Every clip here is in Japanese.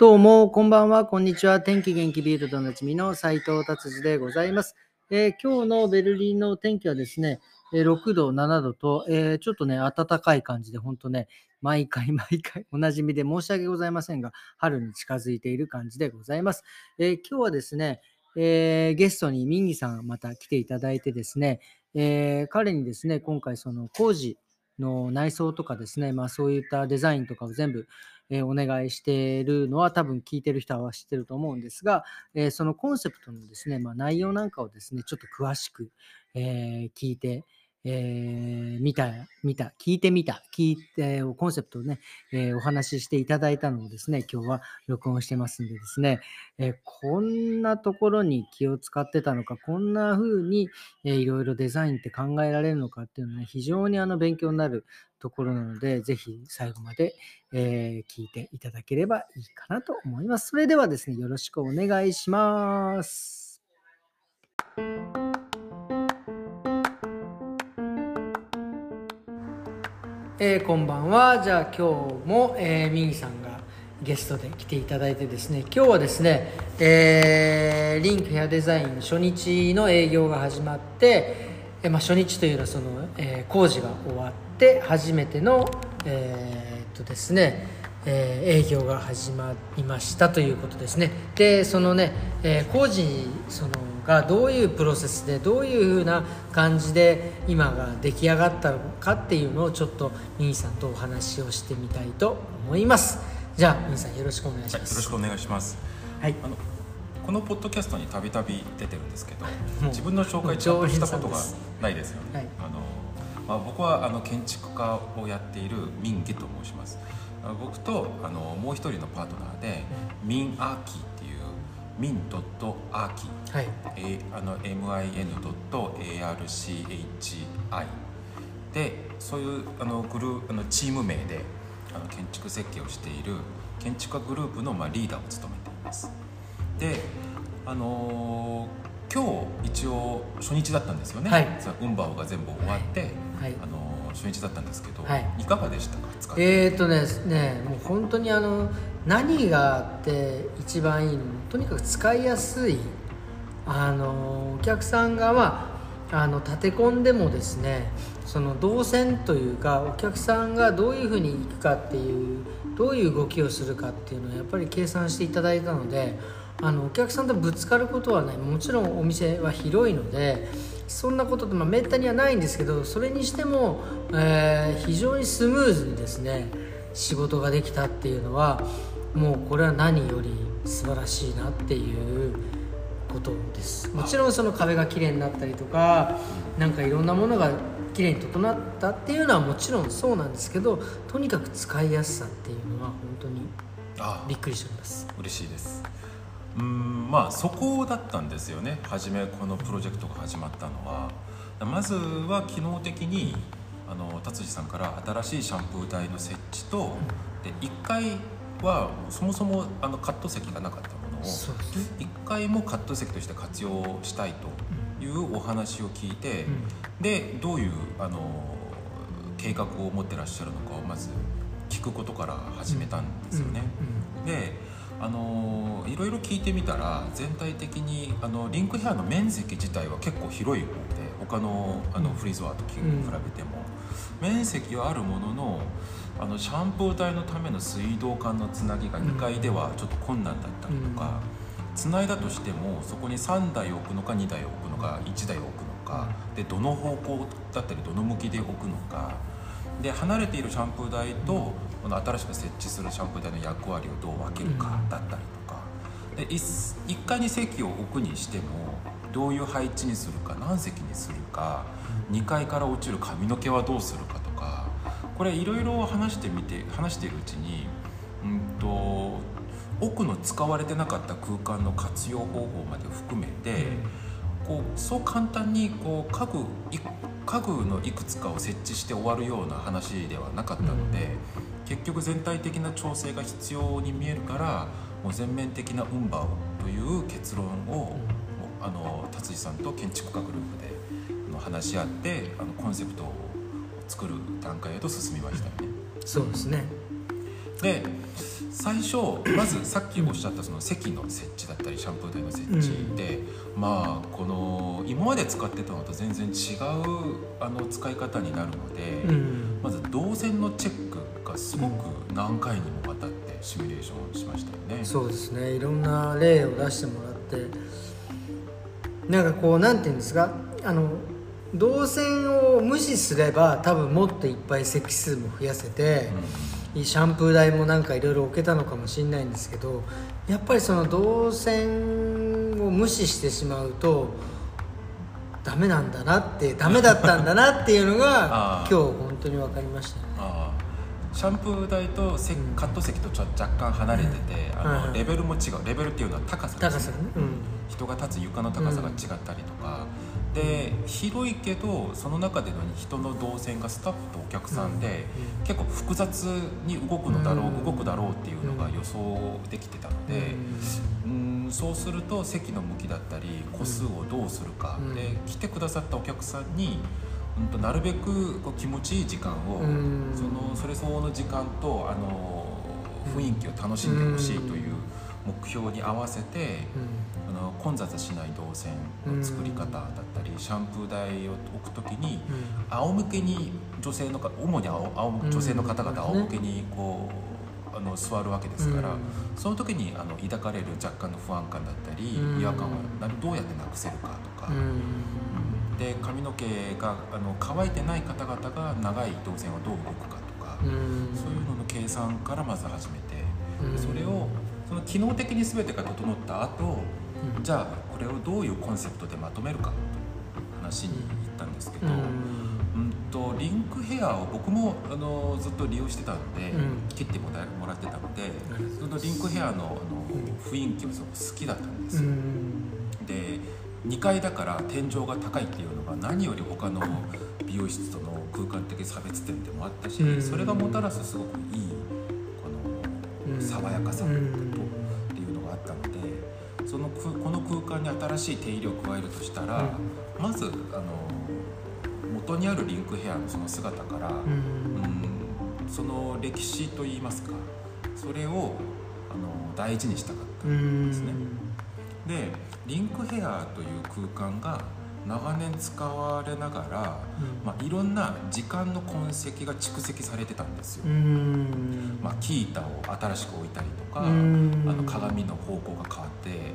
どうもこんばんは、こんにちは。天気元気ビールドのちみの斉藤達次でございます。今日のベルリンの天気はですね、6度7度と、ちょっとね暖かい感じで、本当ね毎回おなじみで申し訳ございませんが、春に近づいている感じでございます。今日はですね、ゲストにミンギさんまた来ていただいてですね、彼にですね今回その工事の内装とかですね、そういったデザインとかを全部お願いしているのは多分聞いてる人は知ってると思うんですが、そのコンセプトのですね、内容なんかをですねちょっと詳しく聞いてみた聞いてみたコンセプトをねお話ししていただいたのをですね、今日は録音してますんでですね、こんなところに気を使ってたのか、こんな風にいろいろデザインって考えられるのかっていうのは、ね、非常に勉強になるところなので、ぜひ最後まで、聞いていただければいいかなと思います。それではですね、よろしくお願いします。こんばんは。じゃあ今日も、ミンギさんがゲストで来ていただいてですね、今日はですね、リンクヘアデザイン初日の営業が始まって、初日というのはその、工事が終わって初めての、ですね、営業が始まりましたということですね。でそのね、工事そのがどういうプロセスでどういう風な感じで今が出来上がったのかっていうのを、ちょっとミンギさんとお話をしてみたいと思います。じゃあミンギさんよろしくお願いします。よろしくお願いします。はい、このポッドキャストにたびたび出てるんですけど、自分の紹介ちゃんとしたことがないですよね。はい、僕は建築家をやっているミンギと申します。僕ともう一人のパートナーで、ミンアーキーっていうmin.archi、はい、min.archi で、そういうチーム名で建築設計をしている建築家グループのリーダーを務めています。で、今日一応初日だったんですよね。はい、ウンバオが全部終わって、はいはい、初日だったんですけど、はい、いかがでしたか？使ってもう本当に何があって一番いいの、とにかく使いやすい、お客さんが立て込んでもですね、その動線というか、お客さんがどういうふうに行くかっていう、どういう動きをするかっていうのをやっぱり計算していただいたので、お客さんとぶつかることはね、もちろんお店は広いのでそんなことってめったにはないんですけど、それにしても、非常にスムーズにですね仕事ができたっていうのは、もうこれは何より素晴らしいなっていうことです。もちろんその壁が綺麗になったりとか、なんかいろんなものが綺麗に整ったっていうのはもちろんそうなんですけど、とにかく使いやすさっていうのは本当にびっくりしております。嬉しいです。そこだったんですよね。初めこのプロジェクトが始まったのは、まずは機能的に達次さんから新しいシャンプー台の設置と、で1階はそもそもカット席がなかったものを1階もカット席として活用したいというお話を聞いて、でどういう計画を持ってらっしゃるのかをまず聞くことから始めたんですよね。でいろいろ聞いてみたら、全体的にリンクヘアの面積自体は結構広い方で、他のフリーズワーと比べても、面積はあるものの、シャンプー台のための水道管のつなぎが2階ではちょっと困難だったりとか、つないだとしてもそこに3台置くのか2台置くのか1台置くのかで、どの方向だったりどの向きで置くのかで、離れているシャンプー台とこの新しく設置するシャンプー台の役割をどう分けるかだったりとかで、 1階に席を置くにしてもどういう配置にするか、何席にするか、2階から落ちる髪の毛はどうするかとか、これいろいろ話しているうちに、奥の使われてなかった空間の活用方法まで含めて、そう簡単に家具のいくつかを設置して終わるような話ではなかったので、結局全体的な調整が必要に見えるから、もう全面的なウンバウという結論を、達次さんと建築家グループで話し合って、コンセプトを作る段階へと進みましたよね。そうですね。で、最初まずさっきおっしゃったその席の設置だったりシャンプー台の設置で、うん、まあこの今まで使ってたのと全然違う使い方になるので、うん、まず動線のチェックがすごく何回にもわたってシミュレーションしましたよね。そうですね、いろんな例を出してもらって、なんかこうなんていうんですか、動線を無視すれば多分もっといっぱい席数も増やせて、うん、シャンプー台もなんかいろいろ置けたのかもしれないんですけど、やっぱりその動線を無視してしまうとダメなんだなって、ダメだったんだなっていうのが今日本当に分かりましたね。ああ、シャンプー台とカット席とちょっと若干離れてて、うん、レベルも違う。レベルっていうのは高さですね、うん、人が立つ床の高さが違ったりとか、うんで広いけどその中での人の動線がスタッフとお客さんで結構複雑に動くだろうっていうのが予想できてたので、うん、そうすると席の向きだったり個数をどうするかで、来てくださったお客さんに、なるべくこう気持ちいい時間を、それ相応の時間と雰囲気を楽しんでほしいという目標に合わせて、混雑しない動線の作り方だったり、シャンプー台を置くときに仰向けに女性の主に女性の方々仰向けにこう座るわけですから、その時に抱かれる若干の不安感だったり違和感をどうやってなくせるかとか、で髪の毛が乾いてない方々が長い動線をどう動くかとか、そういうのの計算からまず始めて、それをその機能的に全てが整った後、じゃあこれをどういうコンセプトでまとめるかという話に行ったんですけど、リンクヘアを僕もずっと利用してたので、切ってもらってたので、そのリンクヘアの雰囲気をすごく好きだったんですよ。で2階だから天井が高いっていうのが何より他の美容室との空間的差別点でもあったし、それがもたらすすごくいいこの爽やかさっていうのがあったので、この空間に新しい手入れを加えるとしたら、まず元にあるリンクヘアのその姿から、その歴史といいますか、それを大事にしたかったんですね。でリンクヘアという空間が長年使われながら、いろんな時間の痕跡が蓄積されてたんですよ。木板を新しく置いたりとか、鏡の方向が変わって、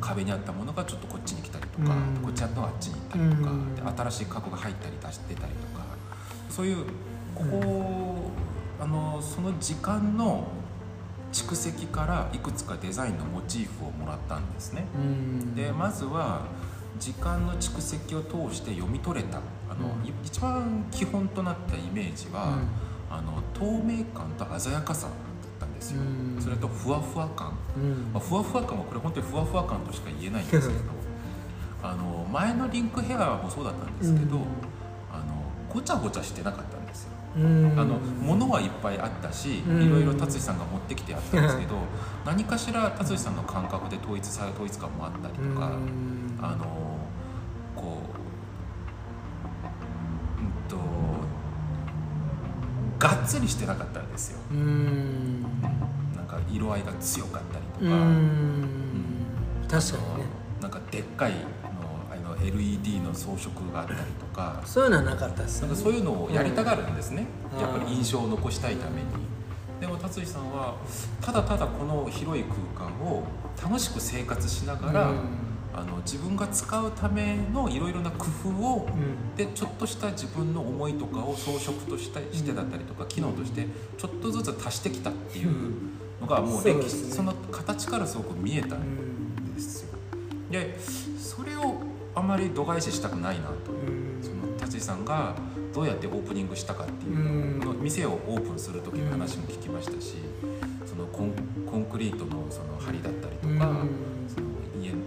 壁にあったものがちょっとこっちに来たりとか、こっちあったのがあっちに行ったりとか、で新しい家具が入ったり出してたりとか、そういうその時間の蓄積からいくつかデザインのモチーフをもらったんですね。でまずは時間の蓄積を通して読み取れた一番基本となったイメージは、透明感と鮮やかさだったんですよ。それとふわふわ感、ふわふわ感はこれ本当にふわふわ感としか言えないんですけど前のリンクヘアもそうだったんですけど、ごちゃごちゃしてなかったんですよ。物はいっぱいあったし、いろいろ達さんが持ってきてあったんですけど何かしら達さんの感覚で統一感もあったりとか、がっつりしてなかったんですよ。なんか色合いが強かったりとか、確かにね、なんかでっかいLED の装飾があったりとか、そういうのはなかったですね。なんかそういうのをやりたがるんですね、やっぱり印象を残したいために。でも達井さんはただただこの広い空間を楽しく生活しながら、自分が使うためのいろいろな工夫を、でちょっとした自分の思いとかを装飾としてだったりとか機能としてちょっとずつ足してきたっていうのがもう歴史、その形からすごく見えたんですよ。でそれをあまり度外視したくないなという、その達井さんがどうやってオープニングしたかっていうのを、店をオープンする時の話も聞きましたし、そのコンクリートのその梁だったりとか、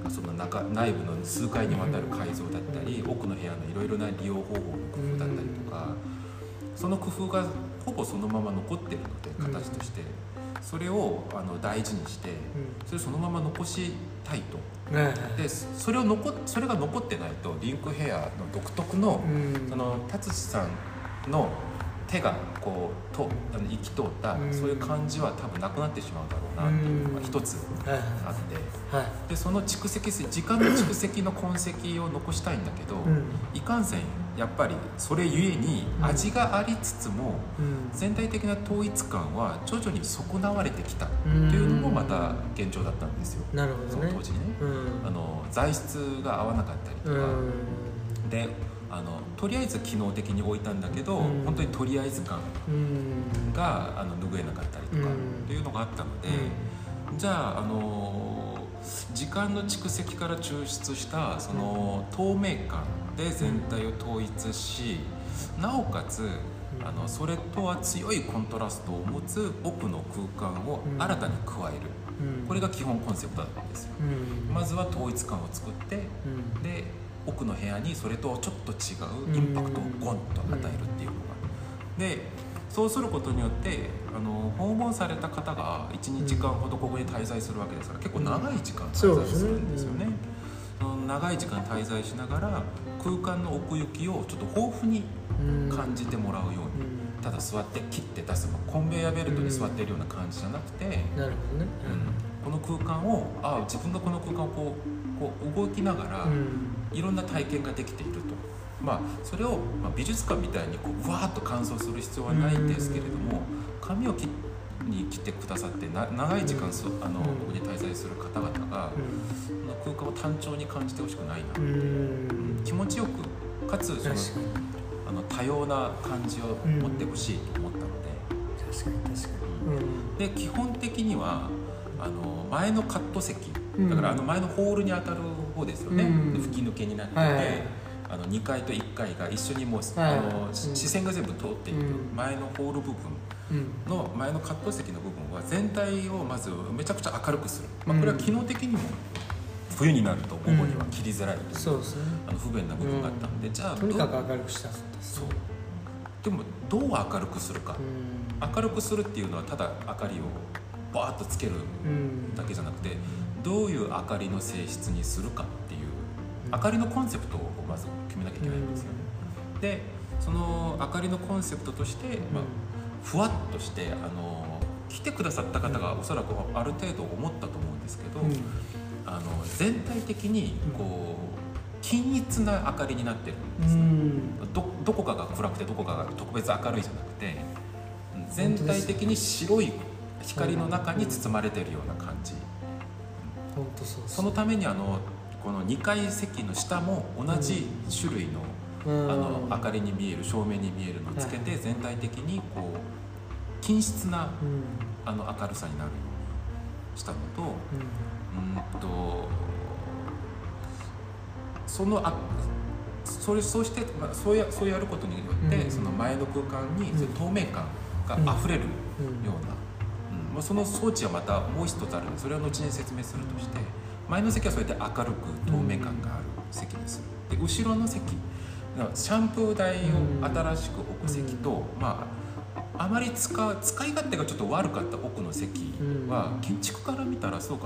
その内部の数回にわたる改造だったり、奥の部屋のいろいろな利用方法の工夫だったりとか、その工夫がほぼそのまま残ってるので、形としてそれを大事にして、それをそのまま残したいと。でそれが残ってないとリンクヘアの独特のその達志さんの手がこうと行き通った、うん、そういう感じは多分なくなってしまうだろうなっていうのが一つあって、うんはい、でその蓄積時間の蓄積の痕跡を残したいんだけど、うん、いかんせんやっぱりそれゆえに味がありつつも、うん、全体的な統一感は徐々に損なわれてきたっていうのもまた現状だったんですよ、うん、なるほどね、その当時ね、うん、材質が合わなかったりとか、うん、でとりあえず機能的に置いたんだけど、うん、本当にとりあえず感が、うん、拭えなかったりとかっていうのがあったので、うん、じゃあ、時間の蓄積から抽出したその透明感で全体を統一し、なおかつそれとは強いコントラストを持つ奥の空間を新たに加える、うん、これが基本コンセプトだったんですよ、うん、まずは統一感を作って、うん、で奥の部屋にそれとちょっと違うインパクトをゴンと与えるっていうのが、でそうすることによって訪問された方が 1,2 時間ほどここに滞在するわけですから、結構長い時間滞在するんですよね、うん、長い時間滞在しながら空間の奥行きをちょっと豊富に感じてもらうように、ただ座って切って出すコンベヤーベルトに座っているような感じじゃなくて、なるほどね、うん、この空間を自分がこの空間をこう動きながら、うん、いろんな体験ができていると、まあ、それを、まあ、美術館みたいにこうわーっと乾燥する必要はないんですけれども、髪を切に来てくださって長い時間ここに滞在する方々が、うん、空間を単調に感じてほしくないなって、うん、気持ちよくかつ多様な感じを持ってほしいと思ったので、確かに確かに、うん、で基本的には前のカット席だから前のホールに当たる方ですよね、うん、吹き抜けになっていて、はい、2階と1階が一緒にもう、はい、視線が全部通っている前のホール部分の前のカット席の部分は全体をまずめちゃくちゃ明るくする、まあ、これは機能的にも冬になると午後には切りづらいという、うん、そうですね、不便な部分があったので、うん、じゃあとにかく明るくしたんです、そうでもどう明るくするか、うん、明るくするっていうのはただ明かりをバーッとつけるだけじゃなくて、どういう明かりの性質にするかっていう明かりのコンセプトをまず決めなきゃいけないんですよね、うん、でその明かりのコンセプトとして、うん、まあ、ふわっとして来てくださった方がおそらくある程度思ったと思うんですけど、うん、全体的にこう均一な明かりになってるんです、ね、うん、どこかが暗くてどこかが特別明るいじゃなくて、全体的に白い光の中に包まれてるような感じ、本当そうです。そのためにこの2階席の下も同じ種類の、うん、明かりに見える照明に見えるのをつけて、全体的にこう均質な、うん、明るさになるようにしたのと、うん、そのそうして、まあ、そうやることによって、うん、その前の空間に、うん、透明感があふれるような。その装置はまたもう一つあるので、それは後に説明するとして、前の席はそうやって明るく透明感がある席にする。で後ろの席、シャンプー台を新しく置く席と、まあ、あまり使い勝手がちょっと悪かった奥の席は、建築から見たらすごく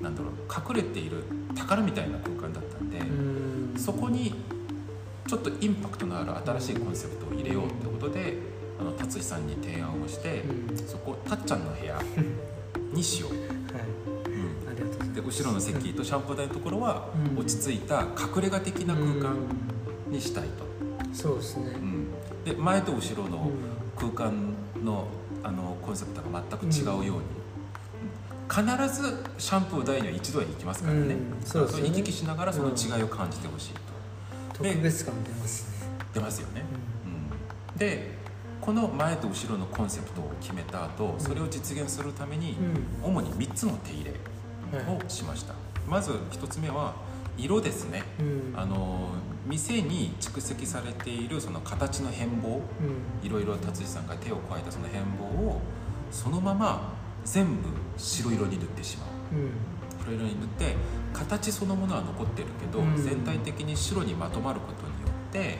なんだろう、隠れている宝みたいな空間だったんで、そこにちょっとインパクトのある新しいコンセプトを入れようってことで、達井さんに提案をして、うん、そこをたっちゃんの部屋にしよう、で後ろの席とシャンプー台のところは、うん、落ち着いた隠れ家的な空間にしたいと、うん、そうですね、うん、で前と後ろの空間の、コンセプトが全く違うように、うん、必ずシャンプー台には一度は行きますからね、うん、そうですね、行き来しながらその違いを感じてほしいと、うん、特別感出ますね、出ますよね、うん、でこの前と後ろのコンセプトを決めた後、それを実現するために、主に3つの手入れをしました。まず1つ目は色ですね。店に蓄積されているその形の変貌、いろいろ達井さんが手を加えたその変貌をそのまま全部白色に塗ってしまう。黒色に塗って形そのものは残ってるけど、全体的に白にまとまることによって、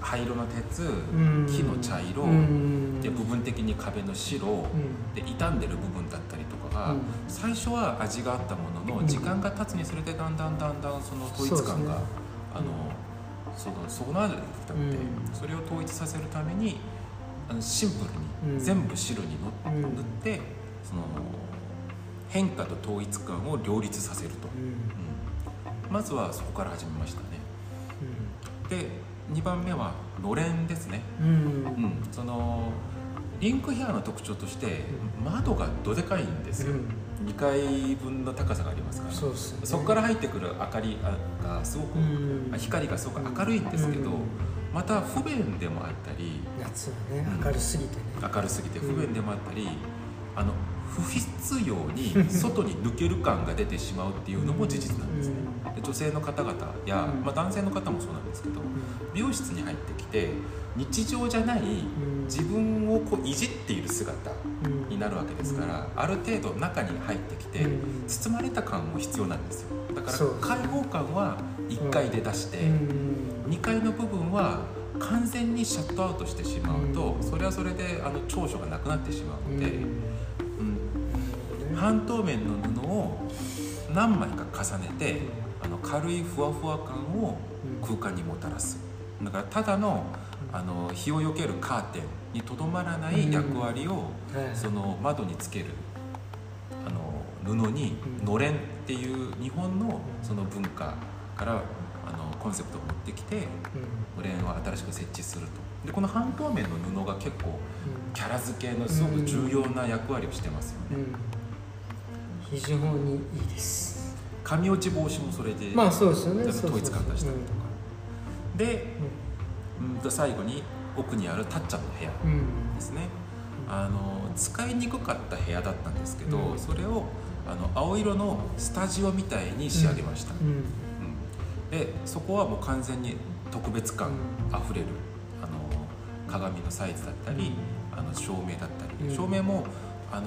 灰色の鉄、木の茶色、で部分的に壁の白、で傷んでる部分だったりとかが、最初は味があったものの、時間が経つにつれてだんだんその統一感が、そこのアジアで歌って、うん、それを統一させるためにシンプルに全部白に塗って、うん、その変化と統一感を両立させると、うんうん、まずはそこから始めましたね、うん、で2番目はロレンですね、うんうん、そのリンクヘアの特徴として窓がどでかいんですよ、うん、2階分の高さがありますから、 そうですね、そこから入ってくる明かりがすごく、うん、光がすごく明るいんですけど、うん、また不便でもあったり夏はね、うん、明るすぎてね明るすぎて不便でもあったり、うん、不必要に外に抜ける感が出てしまうっていうのも事実なんですね、うん、で女性の方々や、うんまあ、男性の方もそうなんですけど、うん、美容室に入ってきて日常じゃない自分をこういじっている姿になるわけですから、うん、ある程度中に入ってきて包まれた感も必要なんですよ。だから開放感は1階で出して、うん、2階の部分は完全にシャットアウトしてしまうと、うん、それはそれで長所がなくなってしまうので、うん、半透明の布を何枚か重ねて軽いふわふわ感を空間にもたらす。だからただの日をよけるカーテンにとどまらない役割を、うん、その窓につける布にのれんっていう日本のその文化からコンセプトを持ってきてのれんを新しく設置すると。でこの半透明の布が結構キャラ付けのすごく重要な役割をしてますよね、うんうん、非常にいいです。髪落ち防止もそれで、まあそうですよね、統一感出したりとか、うん、で、うん、最後に奥にあるたっちゃんの部屋ですね、うん、使いにくかった部屋だったんですけど、うん、それを青色のスタジオみたいに仕上げました、うんうん、でそこはもう完全に特別感あふれる鏡のサイズだったり、うん、照明だったり、照明も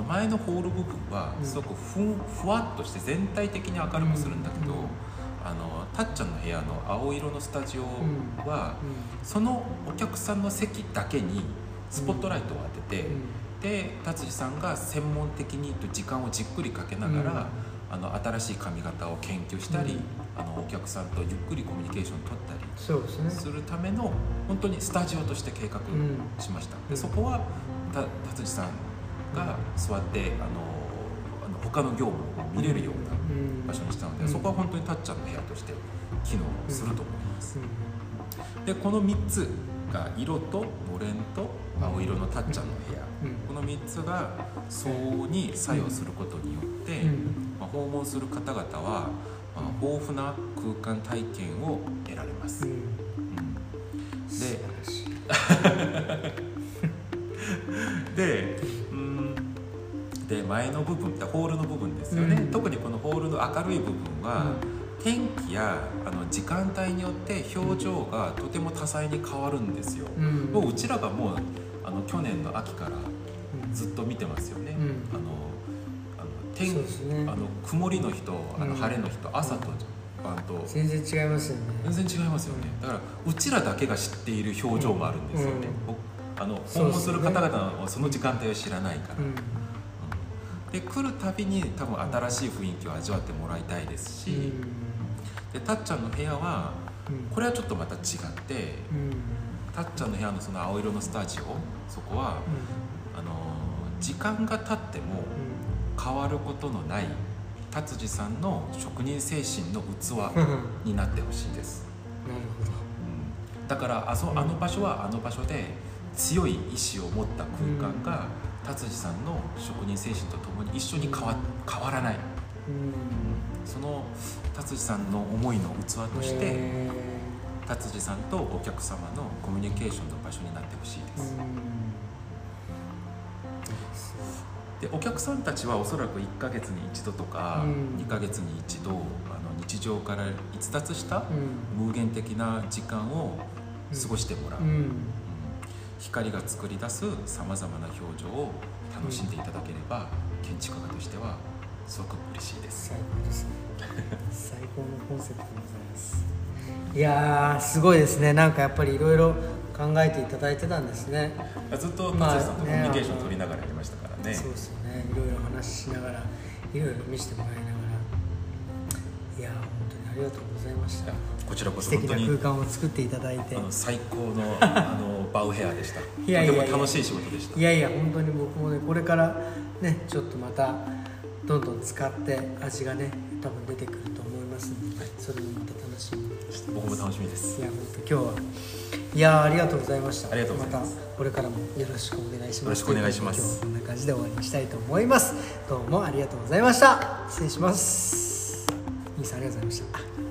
前のホール部分はすごく ふわっとして全体的に明るくするんだけど、うん、たっちゃんの部屋の青色のスタジオは、うん、そのお客さんの席だけにスポットライトを当てて、うん、で達治さんが専門的に時間をじっくりかけながら、うん、新しい髪型を研究したり、うん、お客さんとゆっくりコミュニケーションを取ったりするための、ね、本当にスタジオとして計画しました、うん、でそこは達治さんが座って他の業務を見れるような場所にしたので、うん、そこは本当にたっちゃんの部屋として機能すると思います、うん、でこの3つが色とのれんと青色のたっちゃんの部屋、うん、この3つが相応に作用することによって、うんまあ、訪問する方々は、まあ、豊富な空間体験を得られます、うんうん、素晴らしいでで前の部分ってホールの部分ですよね、うん、特にこのホールの明るい部分は、うん、天気や時間帯によって表情がとても多彩に変わるんですよ、うん、もううちらがもう去年の秋からずっと見てますよね、うん、天気、ね、曇りの日と晴れの日と、うん、朝と晩と全然違いますよね、全然違いますよね、だからうちらだけが知っている表情もあるんですよね、うんうん、訪問する方々はその時間帯を知らないから、うんうんで来るたびに多分新しい雰囲気を味わってもらいたいですし、うん、でたっちゃんの部屋は、うん、これはちょっとまた違って、うん、たっちゃんの部屋のその青色のスタジオ、そこは、うん、時間が経っても変わることのない達治さんの職人精神の器になってほしいですなるほど、うん、だからあの場所はあの場所で強い意志を持った空間が、うん達治さんの職人精神とともに一緒に変わらない、うん、その達治さんの思いの器として達治さんとお客様のコミュニケーションの場所になってほしいです、うん、でお客さんたちはおそらく1ヶ月に1度とか、うん、2ヶ月に1度日常から逸脱した無限的な時間を過ごしてもらう、うんうん光が作り出すさまざまな表情を楽しんでいただければ、うん、建築家としてはすごく嬉しいです。最高ですね。最高のコンセプトでございます。いやーすごいですね。なんかやっぱりいろいろ考えていただいてたんですね。ずっと達治さんとコミュニケーションを取りながらやりましたからね。そうですよね。いろいろ話しながらいろいろ見せてもらいながらいや本当にありがとうございました。こちらこそ本当に素敵な空間を作っていただいて、最高のバウヘアでした。いやいやいやとても楽しい仕事でした。いやいや本当に僕もねこれからねちょっとまたどんどん使って味がね多分出てくると思いますので、はい、それもまた楽しみです。僕も楽しみです。いや本当今日はいやありがとうございました。ありがとうございます。またこれからもよろしくお願いします。よろしくお願いします。今日はこんな感じで終わりにしたいと思います。どうもありがとうございました。失礼します。さんありがとうございました。